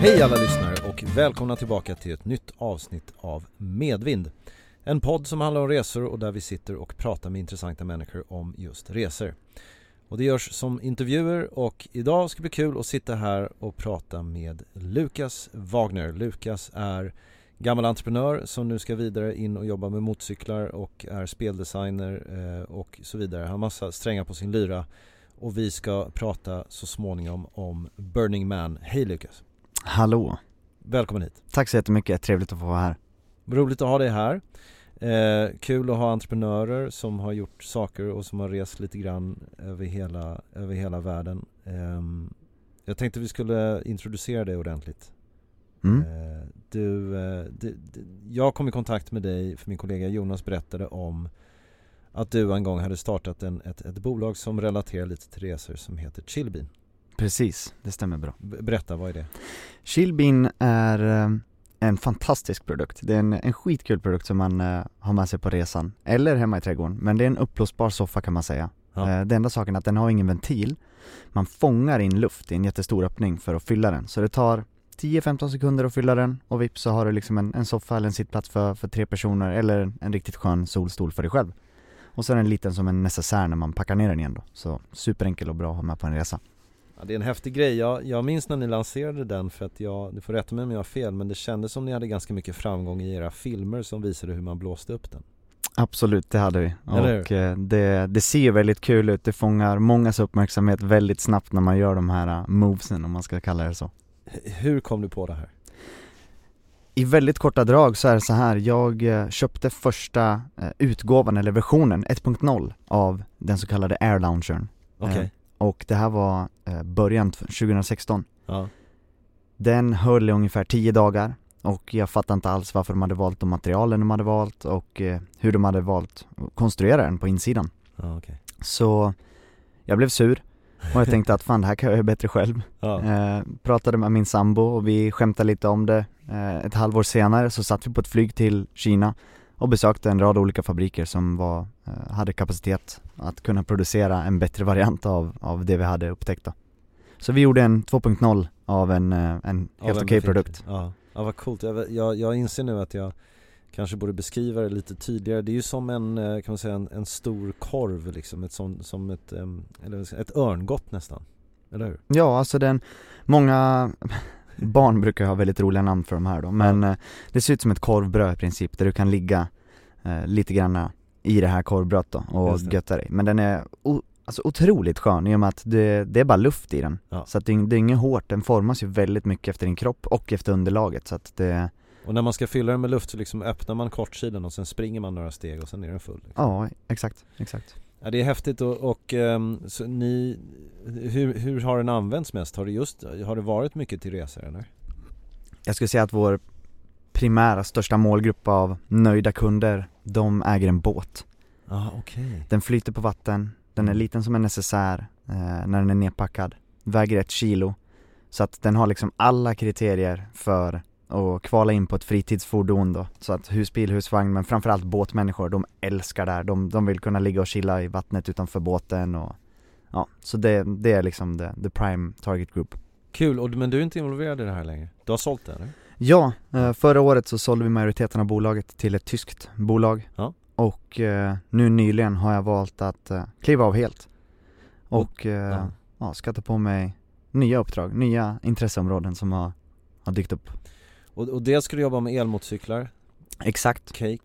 Hej alla lyssnare och välkomna tillbaka till ett nytt avsnitt av Medvind. En podd som handlar om resor och där vi sitter och pratar med intressanta människor om just resor. Och det görs som intervjuer, och idag ska det bli kul att sitta här och prata med Lukas Wagner. Lukas är gammal entreprenör som nu ska vidare in och jobba med motorcyklar och är speldesigner och så vidare. Han har massa strängar på sin lyra, och vi ska prata så småningom om Burning Man. Hej Lukas! Hallå! Välkommen hit! Tack så jättemycket, trevligt att få vara här. Roligt att ha dig här. Kul att ha entreprenörer som har gjort saker och som har rest lite grann över hela världen. Jag tänkte vi skulle introducera dig ordentligt. Jag kom i kontakt med dig för min kollega Jonas berättade om att du en gång hade startat ett bolag som relaterar lite till resor som heter Chillbyn. Precis, det stämmer bra. Berätta, vad är det? Chillbyn är en fantastisk produkt. Det är en skitkul produkt som man har med sig på resan eller hemma i trädgården. Men det är en uppblåsbar soffa kan man säga. Ja. Det enda saken är att den har ingen ventil. Man fångar in luft i en jättestor öppning för att fylla den. Så det tar 10-15 sekunder att fylla den, och vips så har du liksom en soffa eller en sittplats för tre personer, eller en riktigt skön solstol för dig själv. Och så är den liten som en necessär när man packar ner den igen då. Så superenkel och bra att ha med på en resa. Ja, det är en häftig grej. Jag minns när ni lanserade den, för att du får rätta mig om jag har fel, men det kändes som ni hade ganska mycket framgång i era filmer som visade hur man blåste upp den. Absolut, det hade vi. Och det ser väldigt kul ut. Det fångar mångas uppmärksamhet väldigt snabbt när man gör de här movesen, om man ska kalla det så. Hur kom du på det här? I väldigt korta drag så är det så här. Jag köpte första utgåvan eller versionen 1.0 av den så kallade Air Launchern. Okej. Och det här var början 2016. Ja. Den höll i ungefär 10 dagar. Och jag fattade inte alls varför de hade valt de materialen de hade valt. Och hur de hade valt att konstruera den på insidan. Ja, okay. Så jag blev sur. Och jag tänkte att fan, det här kan jag göra bättre själv. Ja. Pratade med min sambo och vi skämtade lite om det. Ett halvår senare så satt vi på ett flyg till Kina. Och besökte en rad olika fabriker som hade kapacitet att kunna producera en bättre variant av det vi hade upptäckt då. Så vi gjorde en 2.0 av en helt okej produkt. Ja, vad coolt. Jag inser nu att jag kanske borde beskriva det lite tydligare. Det är ju som en stor korv liksom, ett örngott nästan, eller hur? Ja, alltså många barn brukar ha väldigt roliga namn för de här då. Men det ser ut som ett korvbröd i princip. Där du kan ligga lite grann i det här korvbrödet då, och götta dig. Men den är otroligt skön i och med att det är bara luft i den. Ja. Så att det är inget hårt. Den formas ju väldigt mycket efter din kropp och efter underlaget. Så att det, Och när man ska fylla den med luft så liksom öppnar man kortsidan och sen springer man några steg och sen är den full. Liksom. Ja, exakt. Ja, det är häftigt och så ni, hur har den använts mest? Har det varit mycket till resor eller? Jag skulle säga att vår primära största målgrupp av nöjda kunder, de äger en båt. Ah, okay. Den flyter på vatten, den är liten som en necessär när den är nedpackad, väger 1 kilo. Så att den har liksom alla kriterier för att kvala in på ett fritidsfordon då. Så att husbil, husvagn, men framförallt båtmänniskor, de älskar där. De vill kunna ligga och chilla i vattnet utanför båten. Och, ja. Så det är liksom the prime target group. Kul, och, men du är inte involverad i det här längre? Du har sålt det, eller? Ja, förra året så sålde vi majoriteten av bolaget till ett tyskt bolag. Ja. Och nu nyligen har jag valt att kliva av helt. Och ja, ska ta på mig nya uppdrag, nya intresseområden som har dykt upp. Och det skulle jobba med elmotorcyklar. Exakt. Cake.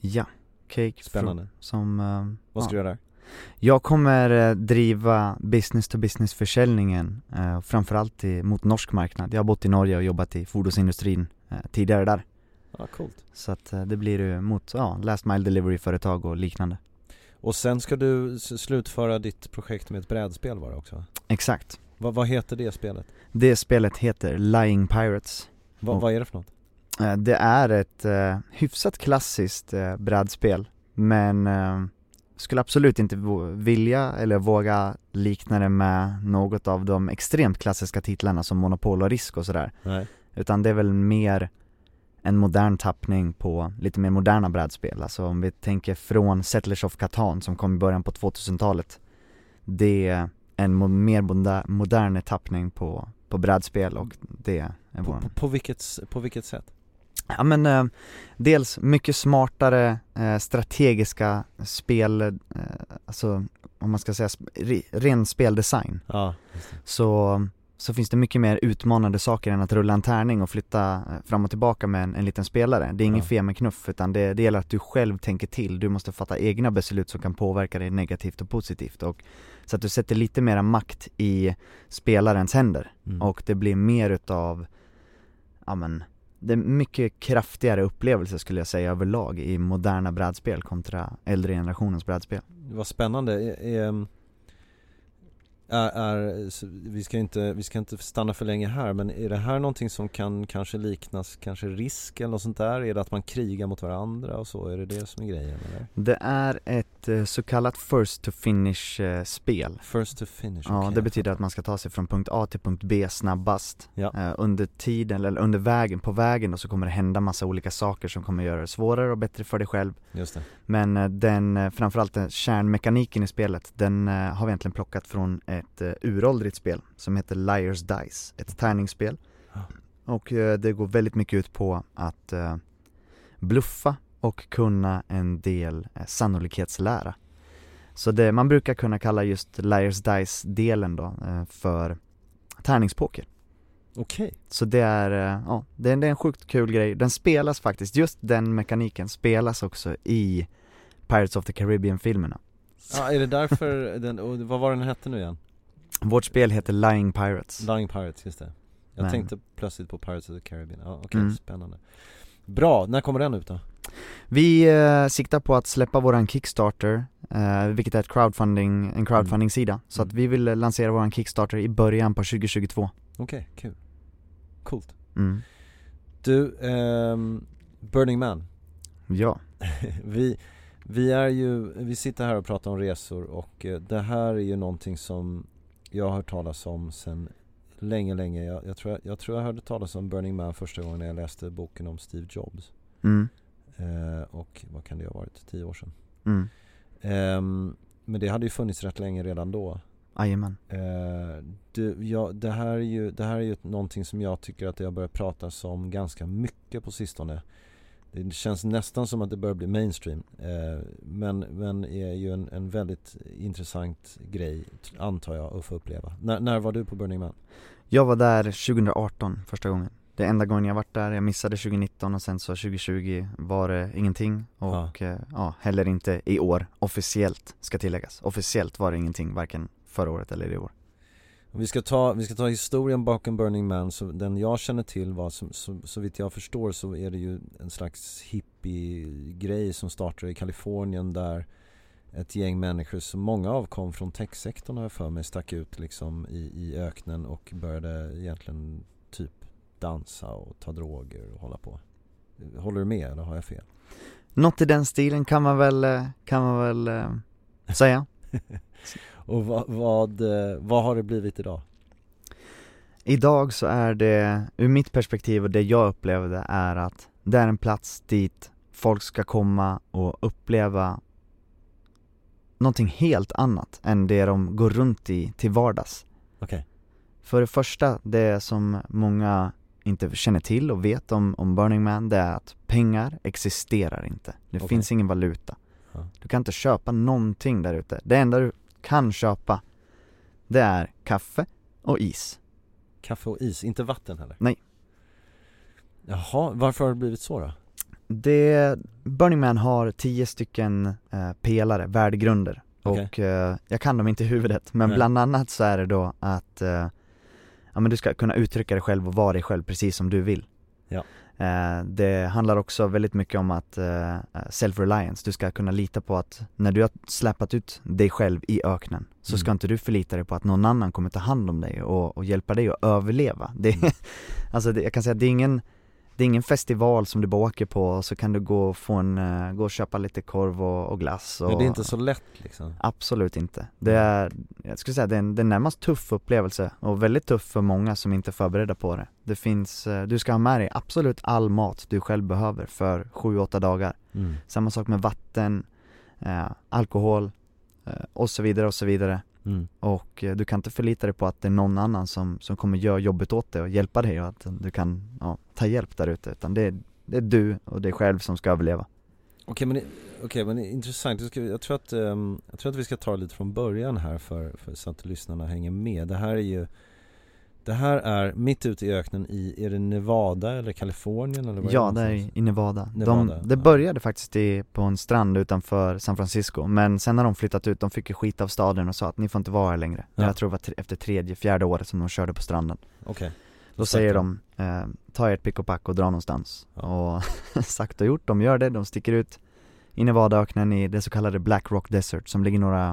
Ja, cake. Spännande. Vad ska du göra där? Jag kommer driva business-to-business-försäljningen framförallt mot norsk marknad. Jag har bott i Norge och jobbat i fordonsindustrin tidigare där. Ja, coolt. Så att det blir mot last mile delivery-företag och liknande. Och sen ska du slutföra ditt projekt med ett brädspel bara också? Exakt. Vad heter det spelet? Det spelet heter Lying Pirates. Vad är det för något? Det är ett hyfsat klassiskt brädspel. Men skulle absolut inte vilja eller våga likna det med något av de extremt klassiska titlarna som Monopol och Risk och sådär. Nej. Utan det är väl mer en modern tappning på lite mer moderna brädspel. Alltså om vi tänker från Settlers of Catan som kom i början på 2000-talet. Det är en mer modern tappning på brädspel och det är på vilket sätt? Ja, men dels mycket smartare strategiska spel, alltså om man ska säga ren speldesign. Ja, just det. Så finns det mycket mer utmanande saker än att rulla en tärning och flytta fram och tillbaka med en liten spelare. Det är ingen fel med knuff, utan det gäller att du själv tänker till. Du måste fatta egna beslut som kan påverka dig negativt och positivt. Och, så att du sätter lite mer makt i spelarens händer. Mm. Och det blir mer utav... Ja, men, det är mycket kraftigare upplevelse skulle jag säga överlag i moderna brädspel kontra äldre generationens brädspel. Vad spännande. Vi ska inte stanna för länge här, men är det här någonting som kan kanske liknas, kanske risk eller något sånt där? Är det att man krigar mot varandra och så? Är det som är grejen? Eller? Det är ett så kallat first to finish spel. First to finish, okay. Ja, det betyder att man ska ta sig från punkt A till punkt B snabbast. Ja. Under tiden, eller under vägen, på vägen och så kommer det hända massa olika saker som kommer göra det svårare och bättre för dig själv. Just det. Men framförallt kärnmekaniken i spelet, den har vi egentligen plockat från ett uråldrigt spel som heter Liar's Dice, ett tärningsspel. Och det går väldigt mycket ut på att bluffa och kunna en del sannolikhetslära. Så det, man brukar kunna kalla just Liar's Dice-delen då för tärningspoker. Okej. Okay. Så det är, det är en sjukt kul grej. Den spelas faktiskt, just den mekaniken spelas också i Pirates of the Caribbean-filmerna. Ja, är det därför den, vad var den hette nu igen? Vårt spel heter Lying Pirates. Lying Pirates, just det. Jag tänkte plötsligt på Pirates of the Caribbean. Ja, okej, spännande. Bra, när kommer den ut då? Vi siktar på att släppa våran Kickstarter, vilket är en crowdfunding-sida. Så att vi vill lansera våran Kickstarter i början på 2022. Okej, kul. Coolt. Mm. Du, Burning Man. Ja. Vi sitter här och pratar om resor och det här är ju någonting som jag har hört talas om sedan länge. Jag tror jag hörde talas om Burning Man första gången när jag läste boken om Steve Jobs. Mm. Och vad kan det ha varit? 10 år sedan. Mm. Men det hade ju funnits rätt länge redan då. Jajamän. Det här är ju någonting som jag tycker att det har börjat pratas om ganska mycket på sistone. Det känns nästan som att det börjar bli mainstream. Men är ju en väldigt intressant grej, antar jag, att få uppleva. När var du på Burning Man? Jag var där 2018 första gången. Det enda gången jag varit där. Jag missade 2019 och sen så 2020 var det ingenting. Och heller inte i år. Officiellt, ska tilläggas. Officiellt var det ingenting, varken förra året eller i år. Vi ska ta historien bakom Burning Man. Så den jag känner till var, så vitt jag förstår, så är det ju en slags hippie-grej som startade i Kalifornien, där ett gäng människor, som många av kom från techsektorn har jag för mig, stack ut liksom i öknen och började egentligen typ dansa och ta droger och hålla på. Håller du med eller har jag fel? Något i den stilen kan man väl säga. Och vad har det blivit idag? Idag så är det, ur mitt perspektiv och det jag upplevde, är att det är en plats dit folk ska komma och uppleva någonting helt annat än det de går runt i till vardags. Okay. För det första, det som många inte känner till och vet om Burning Man, det är att pengar existerar inte. Det finns ingen valuta. Du kan inte köpa någonting där ute. Det enda du kan köpa, det är kaffe och is. Kaffe och is, inte vatten heller? Nej. Jaha, varför har det blivit så då? Burning Man har 10 stycken pelare, värdegrunder. Okay. Och jag kan dem inte i huvudet. Men bland annat så är det då att men du ska kunna uttrycka dig själv och vara dig själv precis som du vill. Ja. Det handlar också väldigt mycket om att self-reliance. Du ska kunna lita på att när du har släpat ut dig själv i öknen, så ska inte du förlita dig på att någon annan kommer ta hand om dig och hjälpa dig att överleva. Jag kan säga att det är ingen festival som du bara åker på och så kan du gå och köpa lite korv och glass. Men det är inte så lätt liksom. Absolut inte. Jag skulle säga, det är en närmast tuff upplevelse och väldigt tuff för många som inte är förberedda på det. Det finns, du ska ha med dig absolut all mat du själv behöver för 7-8 dagar. Mm. Samma sak med vatten, alkohol och så vidare och så vidare. Mm. Och du kan inte förlita dig på att det är någon annan som kommer göra jobbet åt dig och hjälpa dig och att du kan ta hjälp där ute, utan det är du och dig själv som ska överleva. Okej, men det är intressant. Jag tror att vi ska ta lite från början här för så att lyssnarna hänger med. Det här är mitt ute i öknen i, är det Nevada eller Kalifornien? Eller vad? Ja, det är i Nevada. Det började faktiskt på en strand utanför San Francisco. Men sen när de flyttat ut, de fick ju skit av staden och sa att ni får inte vara här längre. Ja. Jag tror det var efter 3-4 året som de körde på stranden. Okay. Då säger de, ta ert pick och pack och dra någonstans. Ja. Och sagt och gjort, de gör det. De sticker ut i Nevada-öknen i det så kallade Black Rock Desert, som ligger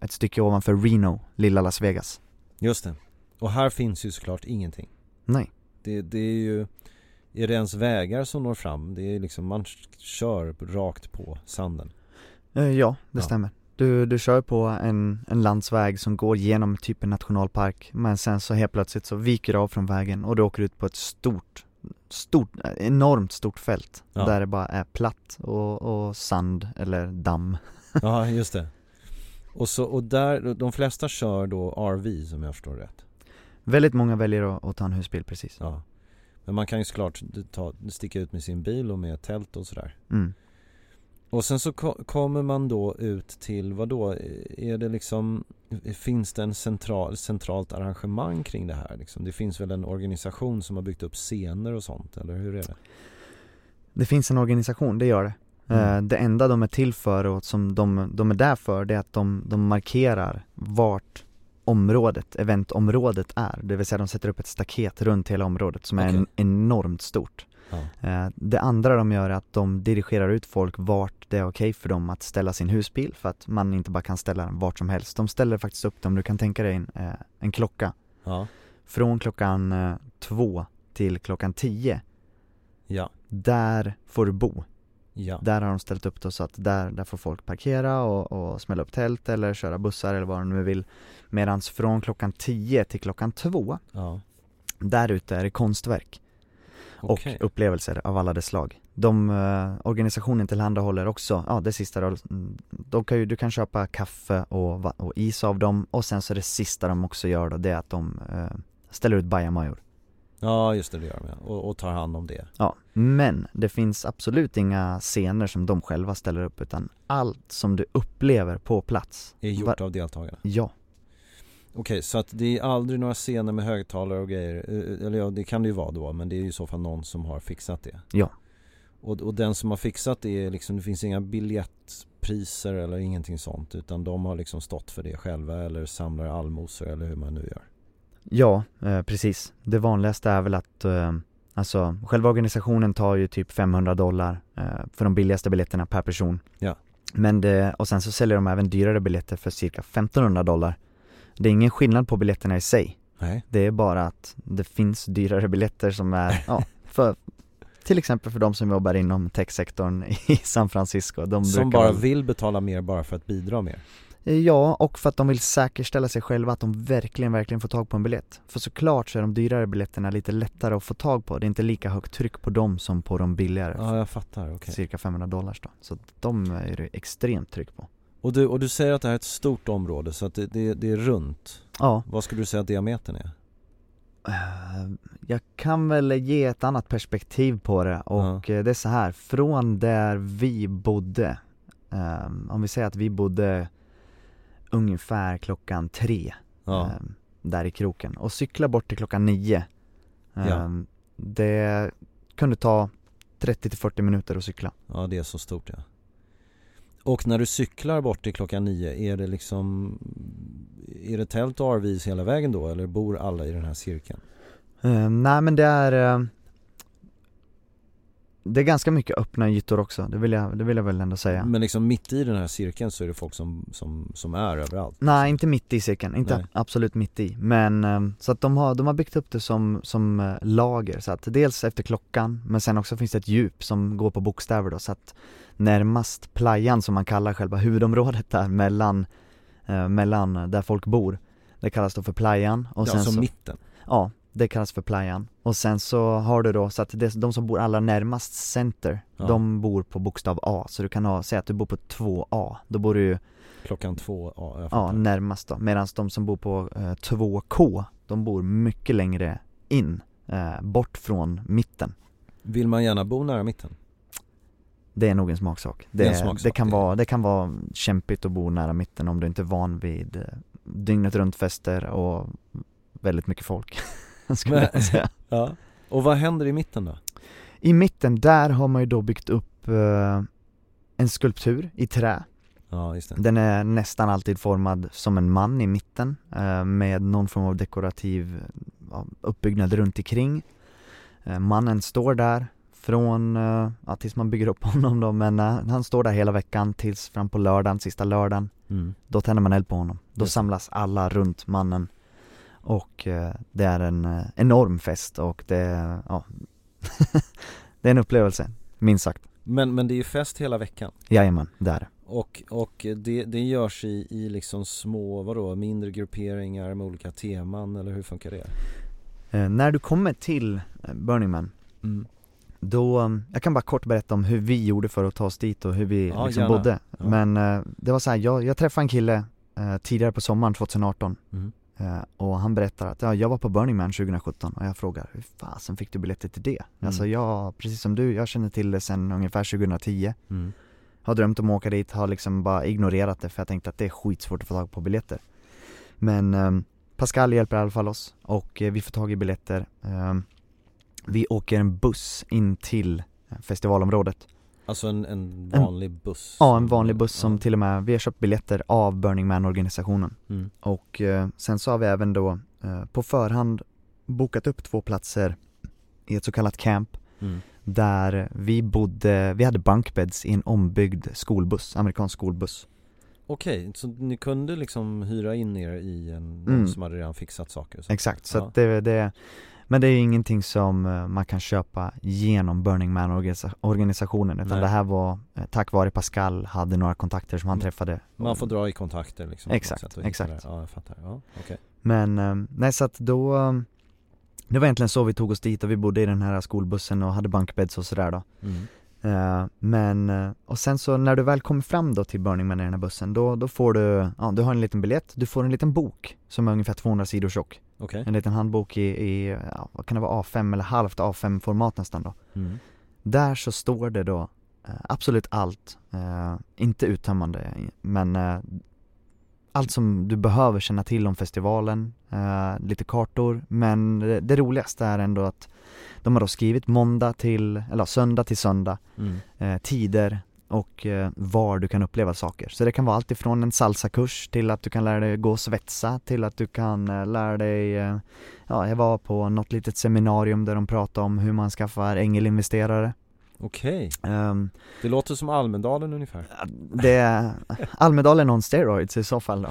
ett stycke ovanför Reno, lilla Las Vegas. Just det. Och här finns ju såklart ingenting. Nej. Det är ju, är det ens vägar som når fram? Det är liksom, man kör rakt på sanden. Ja, det stämmer. Du kör på en landsväg som går genom typ en nationalpark. Men sen så helt plötsligt så viker du av från vägen och du åker ut på ett enormt stort fält. Ja. Där det bara är platt och sand eller damm. Ja, just det. Och där, de flesta kör då RV, som jag förstår rätt. Väldigt många väljer att ta en husbil, precis. Ja. Men man kan ju såklart sticka ut med sin bil och med tält och sådär. Mm. Och sen så kommer man då ut till, vad då? Är det liksom, finns det en centralt arrangemang kring det här? Liksom? Det finns väl en organisation som har byggt upp scener och sånt, eller hur är det? Det finns en organisation, det gör det. Mm. Det enda de är till för och som de är där för, det är att de markerar vart eventområdet är. Det vill säga, de sätter upp ett staket runt hela området som är enormt stort. Ja. Det andra de gör är att de dirigerar ut folk vart det är okej för dem att ställa sin husbil, för att man inte bara kan ställa den vart som helst. De ställer faktiskt upp dem. Du kan tänka dig en klocka. Ja. Från klockan 2 till klockan 10. Ja. Där får du bo. Ja. Där har de ställt upp det så att där får folk parkera och smälla upp tält eller köra bussar eller vad de nu vill. Medan från klockan 10 till klockan 2, där ute är det konstverk. Okay. Och upplevelser av alla dess slag. Organisationen tillhandahåller också, det sista, du kan köpa kaffe och is av dem. Och sen så det sista de också gör då, det är att de ställer ut bajamajor. Ja, just det, det gör de. Ja. Och tar hand om det. Ja, men det finns absolut inga scener som de själva ställer upp, utan allt som du upplever på plats är gjort av deltagarna. Ja. Okej, så att det är aldrig några scener med högtalare och grejer. Eller ja, det kan det ju vara då, men det är ju i så fall någon som har fixat det. Ja. Och den som har fixat det är liksom, det finns inga biljettpriser eller ingenting sånt, utan de har liksom stått för det själva eller samlar allmosor eller hur man nu gör. Ja, precis. Det vanligaste är väl att alltså, själva organisationen tar ju typ $500 för de billigaste biljetterna per person. Ja. Men det, och sen så säljer de även dyrare biljetter för cirka $1,500. Det är ingen skillnad på biljetterna i sig. Nej. Det är bara att det finns dyrare biljetter som är för till exempel för de som jobbar inom techsektorn i San Francisco. De som bara vill betala mer bara för att bidra mer. Ja, och för att de vill säkerställa sig själva att de verkligen får tag på en biljett. För såklart så är de dyrare biljetterna lite lättare att få tag på. Det är inte lika högt tryck på dem som på de billigare. Ja, jag fattar. Okay. Cirka $500 då. Så de är det extremt tryck på. Och du säger att det här är ett stort område så att det är runt. Ja. Vad skulle du säga att diametern är? Jag kan väl ge ett annat perspektiv på det. Och det är så här, från där vi bodde, om vi säger att vi bodde ungefär klockan 3 där i kroken och cykla bort till klockan 9. Det kunde ta 30-40 minuter att cykla. Ja, det är så stort, ja. Och när du cyklar bort till klockan 9, är det liksom, är det tält och RVs hela vägen då, eller bor alla i den här cirkeln? Nej, men det är ganska mycket öppna ytor också. Det vill jag väl ändå säga. Men liksom mitt i den här cirkeln så är det folk som är överallt. Nej, inte mitt i cirkeln. Absolut mitt i. Men så att de har byggt upp det som lager. Så att dels efter klockan, men sen också finns det ett djup som går på bokstäver då. Så att närmast playan som man kallar själva huvudområdet där mellan där folk bor. Det kallas då för playan. Och sen som så, mitten. Ja. Det kallas för playan. Och sen så har du då, så att de som bor allra närmast center, de bor på bokstav A. Så du kan säga att du bor på 2A. Då bor du klockan 2A. Ja, närmast då. Medan de som bor på 2K, de bor mycket längre in. Bort från mitten. Vill man gärna bo nära mitten? Det är nog en smaksak. Det kan vara kämpigt att bo nära mitten om du inte är van vid dygnet runt fester och väldigt mycket folk. Ja. Och vad händer i mitten då? I mitten där har man ju då byggt upp en skulptur i trä. Ja, just det. Den är nästan alltid formad som en man i mitten med någon form av dekorativ uppbyggnad runt omkring. Mannen står där från tills man bygger upp honom då, men han står där hela veckan tills fram på lördagen, sista lördagen. Mm. Då tänder man eld på honom. Då samlas alla runt mannen. Och det är en enorm fest och det är en upplevelse, minst sagt. Men det är ju fest hela veckan. Jajamän, där. Och det görs i liksom små, vadå, mindre grupperingar med olika teman, eller hur funkar det? När du kommer till Burning Man, då, jag kan bara kort berätta om hur vi gjorde för att ta oss dit och hur vi bodde. Ja. Men det var så här, jag träffade en kille tidigare på sommaren 2018. Mm. Och han berättar att jag var på Burning Man 2017 och jag frågar, hur fasen fick du biljetter till det? Alltså jag, precis som du, jag känner till det sedan ungefär 2010. Har drömt om att åka dit, har liksom bara ignorerat det för jag tänkte att det är skitsvårt att få tag på biljetter. Men Pascal hjälper i alla fall oss och vi får tag i biljetter. Vi åker en buss in till festivalområdet. Alltså en vanlig buss? Ja, en vanlig buss som till och med, vi har köpt biljetter av Burning Man-organisationen. Och sen så har vi även då på förhand bokat upp 2 platser i ett så kallat camp. Där vi bodde, vi hade bunkbeds i en ombyggd skolbuss, amerikansk skolbuss. Okej, så ni kunde liksom hyra in er i en som hade redan fixat saker? Så. Exakt, så att det men det är ju ingenting som man kan köpa genom Burning Man-organisationen. Utan det här var tack vare Pascal hade några kontakter som han träffade. Man får dra i kontakter liksom. Exakt. Ja, jag fattar. Ja, okay. Men nej, så att då... Det var egentligen så vi tog oss dit och vi bodde i den här skolbussen och hade bunkbeds och sådär då. Men, och sen så när du väl kommer fram då till Burning Man i den här bussen, då får du, du har en liten biljett, du får en liten bok som är ungefär 200 sidor tjock. Okay. En liten handbok i vad kan det vara, A5 eller halvt A5-format nästan då. Där så står det då absolut allt, inte uttömmande, men allt som du behöver känna till om festivalen, lite kartor, men det roligaste är ändå att de har då skrivit söndag till söndag, tider och var du kan uppleva saker. Så det kan vara allt ifrån en salsakurs till att du kan lära dig gå och svetsa, till att du kan lära dig, jag var på något litet seminarium där de pratade om hur man skaffar ängelinvesterare. Okej. Det låter som Almedalen ungefär. Almedalen on steroids i så fall då,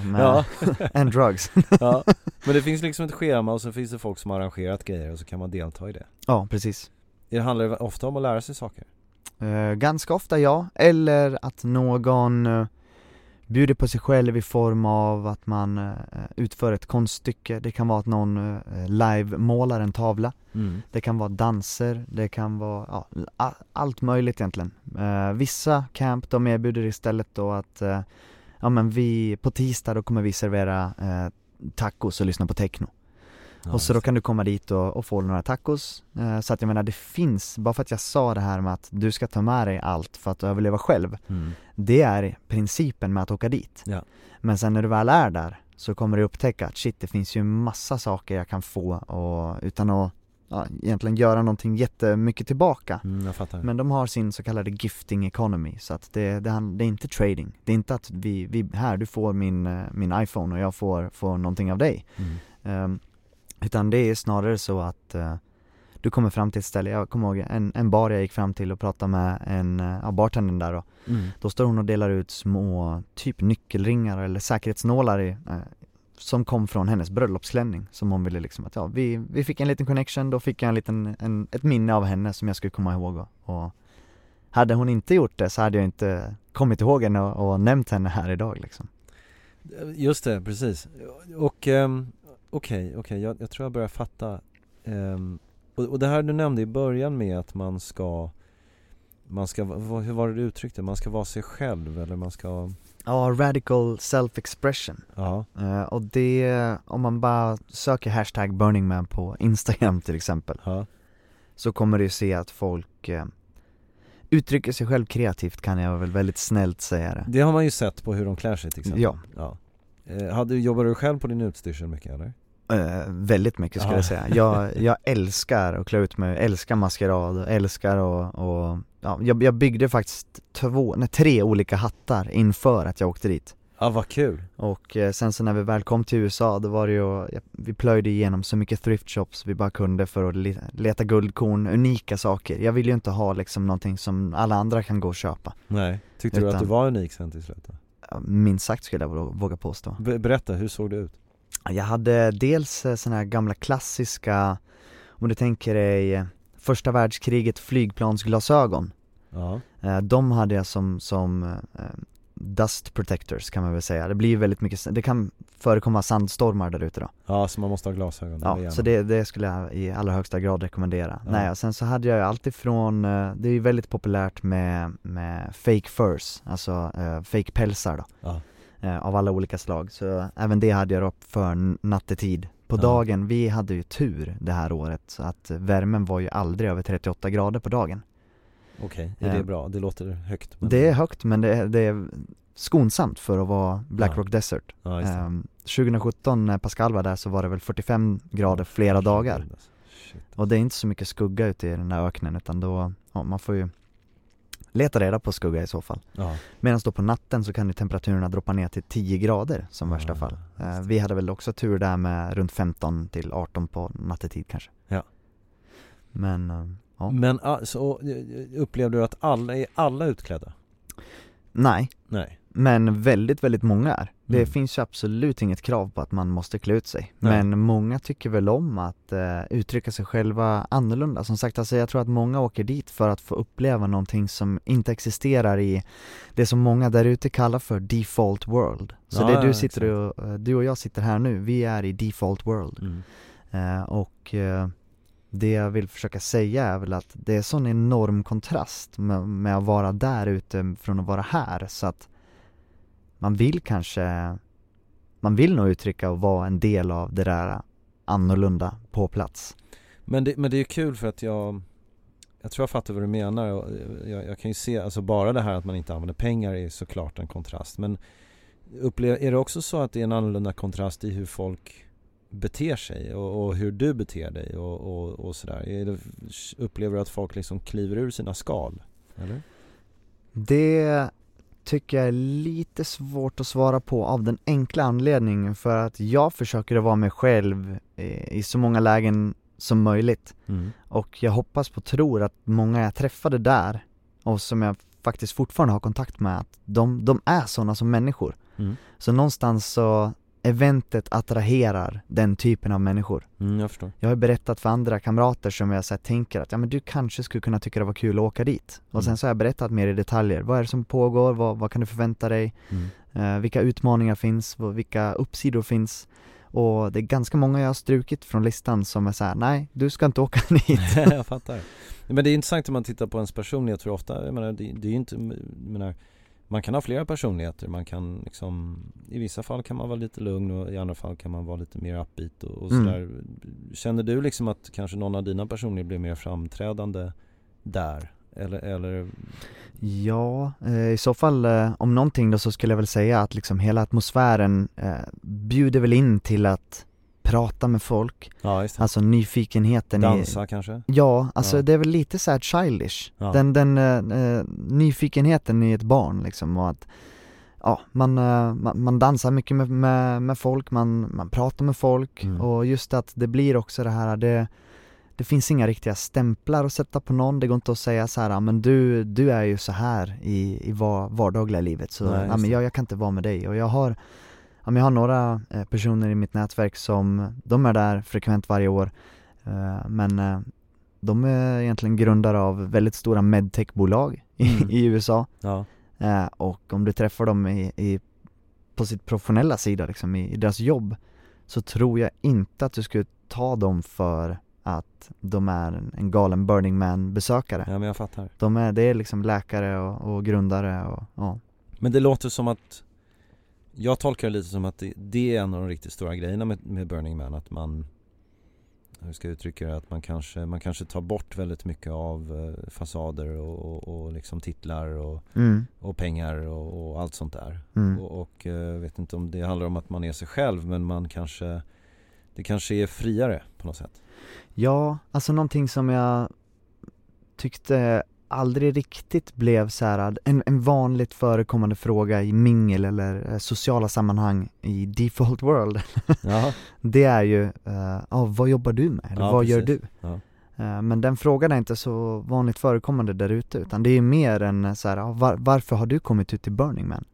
and drugs. Ja. Men det finns liksom ett schema och så finns det folk som har arrangerat grejer och så kan man delta i det. Ja, precis. Det handlar ofta om att lära sig saker. Ganska ofta, ja. Eller att någon bjuder på sig själv i form av att man utför ett konststycke. Det kan vara att någon live målar en tavla. Mm. Det kan vara danser. Det kan vara allt möjligt egentligen. Vissa camp de erbjuder istället då att vi på tisdag då kommer vi servera tacos och lyssna på techno. Och så då kan du komma dit och få några tacos. Så att jag menar, det finns, bara för att jag sa det här med att du ska ta med dig allt för att överleva själv. Mm. Det är principen med att åka dit. Ja. Men sen när du väl är där så kommer du upptäcka att shit, det finns ju massa saker jag kan få utan att egentligen göra någonting jättemycket tillbaka. Jag fattar. Men de har sin så kallade gifting economy. Så att det är inte trading. Det är inte att du får min iPhone och jag får någonting av dig. Mm. Utan det är snarare så att du kommer fram till ett ställe. Jag kommer ihåg en bar jag gick fram till och pratade med bartendern där. Då står hon och delar ut små typ nyckelringar eller säkerhetsnålar som kom från hennes bröllopsklänning. Som hon ville liksom att vi fick en liten connection. Då fick jag ett minne av henne som jag skulle komma ihåg. Och hade hon inte gjort det så hade jag inte kommit ihåg henne och nämnt henne här idag liksom. Just det, precis. Och... Okej. Jag tror jag börjar fatta. Och det här du nämnde i början med att man ska hur var det du uttryckte? Man ska vara sig själv eller man ska... Ja, radical self-expression. Ja. Och det, om man bara söker hashtag Burning Man på Instagram till exempel, så kommer du se att folk... uttrycker sig själv kreativt, kan jag väl väldigt snällt säga det. Det har man ju sett på hur de klär sig till exempel. Ja. Jobbar du själv på din utstyrsel mycket eller? Väldigt mycket skulle jag säga. Jag älskar att klä ut mig, älskar maskerad, älskar jag byggde faktiskt 3 olika hattar inför att jag åkte dit. Ja, vad kul. Och sen så när vi väl kom till USA, då var det vi plöjde igenom så mycket thrift shops vi bara kunde för att leta guldkorn, unika saker. Jag ville ju inte ha liksom någonting som alla andra kan gå och köpa. Nej, tyckte du att du var unik sen till slut då? Minst sagt skulle jag våga påstå. Berätta, hur såg det ut? Jag hade dels såna här gamla klassiska, om du tänker dig första världskriget, flygplansglasögon. Ja. De hade jag som dust protectors kan man väl säga. Det blir väldigt mycket, det kan förekomma sandstormar där ute då. Ja, så man måste ha glasögon. Ja, så det skulle jag i allra högsta grad rekommendera. Ja. Nej, och sen så hade jag ju allt ifrån, det är ju väldigt populärt med fake furs, alltså fake pälsar då. Ja. Av alla olika slag. Så även det hade jag upp för nattetid. På dagen, vi hade ju tur det här året så att värmen var ju aldrig över 38 grader på dagen. Okej, är det bra? Det låter högt. Men... Det är högt, men det är skonsamt för att vara Black Rock Desert. Ja, 2017 när Pascal var där så var det väl 45 grader flera dagar. Shit. Och det är inte så mycket skugga ute i den här öknen, utan då, man får ju leta reda på skugga i så fall. Ja. Medan då på natten så kan ju temperaturerna droppa ner till 10 grader som värsta fall. Vi hade väl också tur där med runt 15 till 18 på nattetid kanske. Ja. Men... Men så upplevde du att alla är utklädda? Nej. Men väldigt, väldigt många är. Det finns ju absolut inget krav på att man måste klä ut sig. Nej. Men många tycker väl om att uttrycka sig själva annorlunda. Som sagt, alltså, jag tror att många åker dit för att få uppleva någonting som inte existerar i det som många där ute kallar för default world. Så du och jag sitter här nu, vi är i default world. Det jag vill försöka säga är väl att det är sån enorm kontrast med att vara där ute från att vara här. Så att man vill nog uttrycka och vara en del av det där annorlunda på plats. Men det är ju kul för att jag tror jag fattar vad du menar. Jag kan ju se, alltså bara det här att man inte använder pengar är såklart en kontrast. Men Är det också så att det är en annorlunda kontrast i hur folk beter sig och hur du beter dig och sådär? Upplever du att folk liksom kliver ur sina skal? Eller? Det tycker jag är lite svårt att svara på av den enkla anledningen för att jag försöker att vara mig själv i så många lägen som möjligt. Mm. Och jag hoppas på och tror att många jag träffade där och som jag faktiskt fortfarande har kontakt med att de är sådana som människor. Mm. Så någonstans så eventet attraherar den typen av människor. Mm, jag förstår. Jag har berättat för andra kamrater som jag så här tänker att ja, men du kanske skulle kunna tycka det var kul att åka dit. Mm. Och sen så har jag berättat mer i detaljer. Vad är det som pågår? Vad kan du förvänta dig? Mm. Vilka utmaningar finns? Vilka uppsidor finns? Och det är ganska många jag har strukit från listan som är så här: nej, du ska inte åka dit. Jag fattar. Men det är intressant om man tittar på ens personlighet för ofta. Jag menar, det är ju inte... man kan ha flera personligheter. Man kan liksom, i vissa fall kan man vara lite lugn och i andra fall kan man vara lite mer upbeat och sådär. Mm. Känner du liksom att kanske någon av dina personer blir mer framträdande där? Eller? Ja, i så fall om någonting då så skulle jag väl säga att liksom hela atmosfären bjuder väl in till att prata med folk. Ja, just det. Alltså nyfikenheten. Dansa kanske? Ja, alltså det är väl lite så här childish. Ja. Den nyfikenheten i ett barn liksom. Och att, ja, man dansar mycket med folk. Man pratar med folk. Mm. Och just att det blir också det här... Det finns inga riktiga stämplar att sätta på någon. Det går inte att säga så här, men du är ju så här i vardagliga livet. Så nej, ja, men jag kan inte vara med dig. Och jag har några personer i mitt nätverk som de är där frekvent varje år. Men de är egentligen grundare av väldigt stora medtech-bolag i USA. Ja. Och om du träffar dem på sitt professionella sida, liksom, i deras jobb, så tror jag inte att du skulle ta dem för att de är en galen Burning Man-besökare. Ja, men jag fattar. Det är liksom läkare och grundare. Och. Men det låter som att... Jag tolkar det lite som att det är en av de riktigt stora grejerna med Burning Man. Att man, hur ska jag uttrycka det, att man kanske tar bort väldigt mycket av fasader och liksom titlar och pengar och allt sånt där. Mm. Och jag vet inte om det handlar om att man är sig själv, men det kanske är friare på något sätt. Ja, alltså någonting som jag tyckte aldrig riktigt blev så här, en vanligt förekommande fråga i mingel eller sociala sammanhang i default world. Jaha. Det är ju vad jobbar du med? Eller ja, vad precis. Gör du? Ja. Men den frågan är inte så vanligt förekommande där ute, utan det är mer en så här, varför har du kommit ut till Burning Man?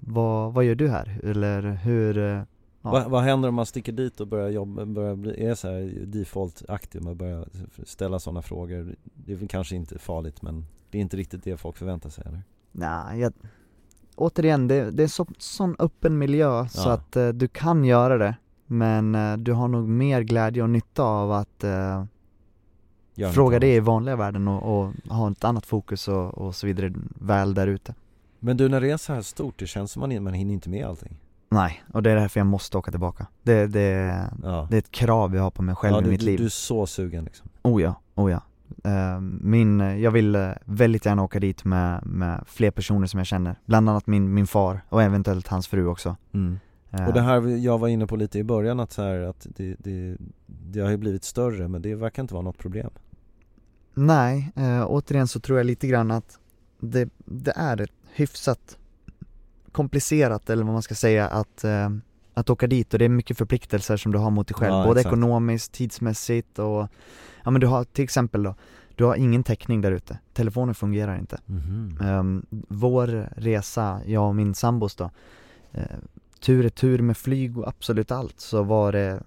Vad gör du här? Eller hur... Vad händer om man sticker dit och börjar jobba, är så här default-aktig och börjar ställa sådana frågor? Det är kanske inte farligt, men det är inte riktigt det folk förväntar sig, eller? Nej, återigen, det är en sån öppen miljö så att du kan göra det, men du har nog mer glädje och nytta av att fråga det i vanliga världen och ha ett annat fokus och så vidare väl där ute. Men du, när det är så här stort, det känns som man hinner inte med allting. Nej, och det är därför jag måste åka tillbaka. Det är ett krav jag har på mig själv i mitt liv. Du är så sugen liksom. Oh ja. Jag vill väldigt gärna åka dit med fler personer som jag känner. Bland annat min far och eventuellt hans fru också. Mm. Och det här jag var inne på lite i början att, så här, att det har ju blivit större, men det verkar inte vara något problem. Nej, återigen så tror jag lite grann att det är ett hyfsat komplicerat, eller vad man ska säga, att åka dit, och det är mycket förpliktelser som du har mot dig själv, både exakt. Ekonomiskt, tidsmässigt och ja, men du har till exempel då, du har ingen täckning där ute. Telefonen fungerar inte. Mm-hmm. Vår resa, jag och min sambos då, tur med flyg och absolut allt, så var det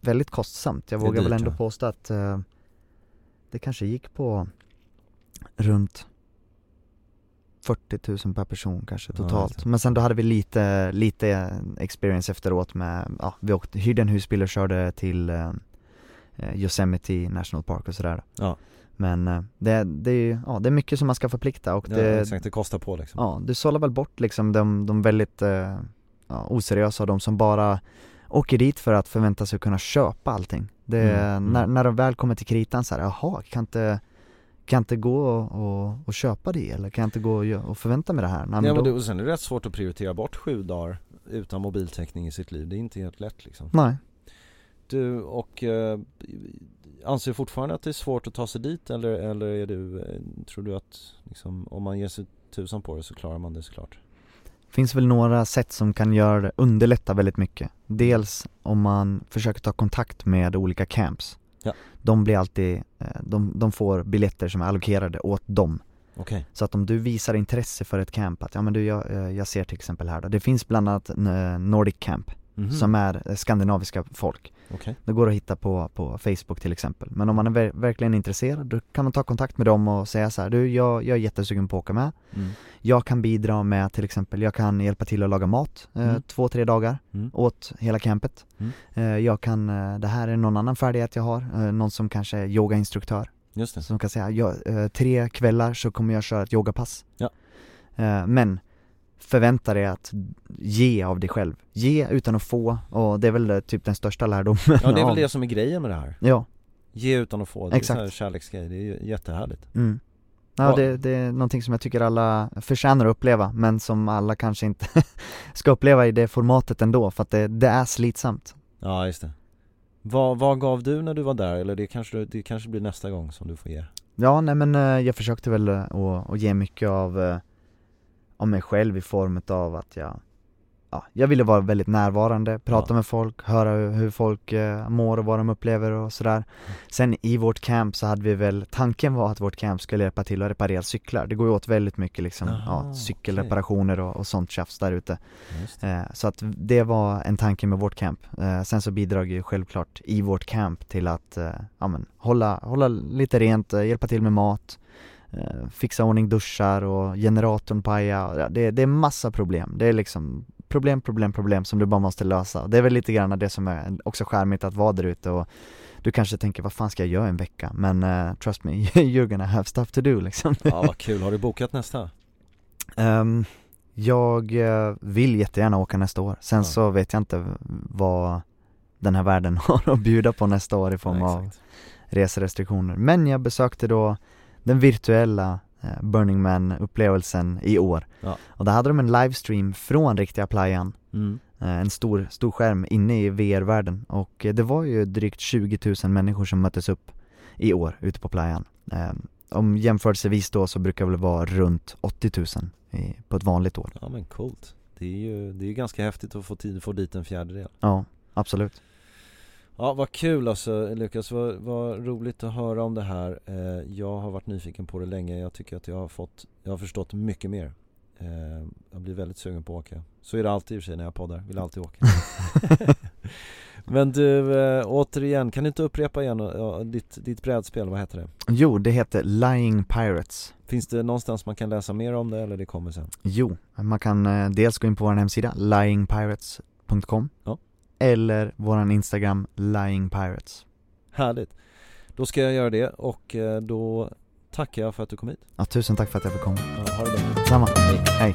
väldigt kostsamt. Jag vågar väl ändå påstå att det kanske gick på runt 40 000 per person kanske totalt. Ja, men sen då hade vi lite experience efteråt med, ja, vi hyrde en husbil och körde till Yosemite National Park och sådär. Ja. Men det är mycket som man ska förplikta, och det kostar på liksom. Ja, du sållar väl bort liksom de väldigt oseriösa, de som bara åker dit för att förvänta sig att kunna köpa allting. När de väl kommer till kritan så här, jaha, kan inte kan jag inte gå och köpa det, eller kan jag inte gå och förvänta mig det här? Nej, men och sen är det rätt svårt att prioritera bort 7 dagar utan mobiltäckning i sitt liv. Det är inte helt lätt liksom. Nej. Du och anser fortfarande att det är svårt att ta sig dit, eller är du, tror du att liksom, om man ger sig tusan på det så klarar man det såklart? Det finns väl några sätt som kan underlätta väldigt mycket. Dels om man försöker ta kontakt med olika camps. Ja. De blir alltid de får biljetter som är allokerade åt dem. Okay. Så att om du visar intresse för ett camp, att ja, men du, jag ser till exempel här då. Det finns bland annat Nordic Camp, mm-hmm, som är skandinaviska folk. Okay. Det går att hitta på Facebook till exempel. Men om man är verkligen intresserad, då kan man ta kontakt med dem och säga så här: du, jag är jättesugen på att åka med. Mm. Jag kan bidra med, till exempel, jag kan hjälpa till att laga mat 2-3 dagar åt hela campet. Mm. Jag kan, det här är någon annan färdighet jag har. Någon som kanske är yogainstruktör. Just det. Som kan säga, 3 kvällar så kommer jag köra ett yogapass. Ja. Men förvänta dig att ge av dig själv. Ge utan att få. Och det är väl typ den största lärdomen. Ja, det är väl det som är grejen med det här. Ja. Ge utan att få. Det är en kärleksgrej. Det är ju jättehärligt. Mm. Ja, det är någonting som jag tycker alla förtjänar att uppleva. Men som alla kanske inte ska uppleva i det formatet ändå. För att det är slitsamt. Ja, just det. Vad gav du när du var där? Eller det kanske blir nästa gång som du får ge. Ja, nej, men jag försökte väl att ge mycket av mig själv i form av att jag ville vara väldigt närvarande, prata med folk, höra hur folk mår och vad de upplever och sådär. Sen i vårt camp så hade vi väl, tanken var att vårt camp skulle hjälpa till att reparera cyklar. Det går ju åt väldigt mycket liksom, cykelreparationer och sånt tjafs där ute. Så att det var en tanke med vårt camp. Sen så bidrog ju självklart i vårt camp till att hålla lite rent, hjälpa till med mat, fixa ordning duschar och generatorn paja. Det är massa problem. Det är liksom problem som du bara måste lösa. Det är väl lite grann det som är också charmigt att vara där ute, och du kanske tänker, vad fan ska jag göra en vecka? Men trust me, you're gonna have stuff to do liksom. Ja, vad kul. Har du bokat nästa? Jag vill jättegärna åka nästa år. Sen så vet jag inte vad den här världen har att bjuda på nästa år i form av reserestriktioner. Men jag besökte då den virtuella Burning Man-upplevelsen i år. Ja. Och där hade de en livestream från riktiga playan. Mm. En stor skärm inne i VR-världen. Och det var ju drygt 20 000 människor som möttes upp i år ute på playan. Om jämförelsevis då så brukar det väl vara runt 80 000 på ett vanligt år. Ja, men coolt. Det är ju ganska häftigt att få dit en fjärdedel. Ja, absolut. Ja, vad kul alltså, Lukas. Vad roligt att höra om det här. Jag har varit nyfiken på det länge. Jag tycker att jag har förstått mycket mer. Jag blir väldigt sugen på att åka. Så är det alltid i och för sig när jag poddar. Vill alltid åka. Men du, återigen, kan du inte upprepa igen ditt brädspel? Vad heter det? Jo, det heter Lying Pirates. Finns det någonstans man kan läsa mer om det, eller det kommer sen? Jo, man kan dels gå in på vår hemsida lyingpirates.com. Ja. Eller våran Instagram Lying Pirates. Härligt. Då ska jag göra det, och då tackar jag för att du kom hit. Ja, tusen tack för att jag fick komma. Ja, ha det bra. Samma. Hej.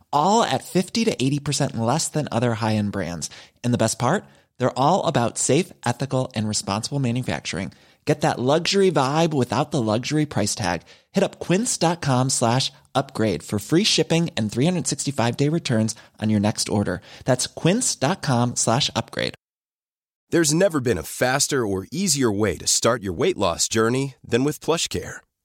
all at 50 to 80% less than other high-end brands. And the best part? They're all about safe, ethical, and responsible manufacturing. Get that luxury vibe without the luxury price tag. Hit up quince.com/upgrade for free shipping and 365-day returns on your next order. That's quince.com/upgrade. There's never been a faster or easier way to start your weight loss journey than with PlushCare.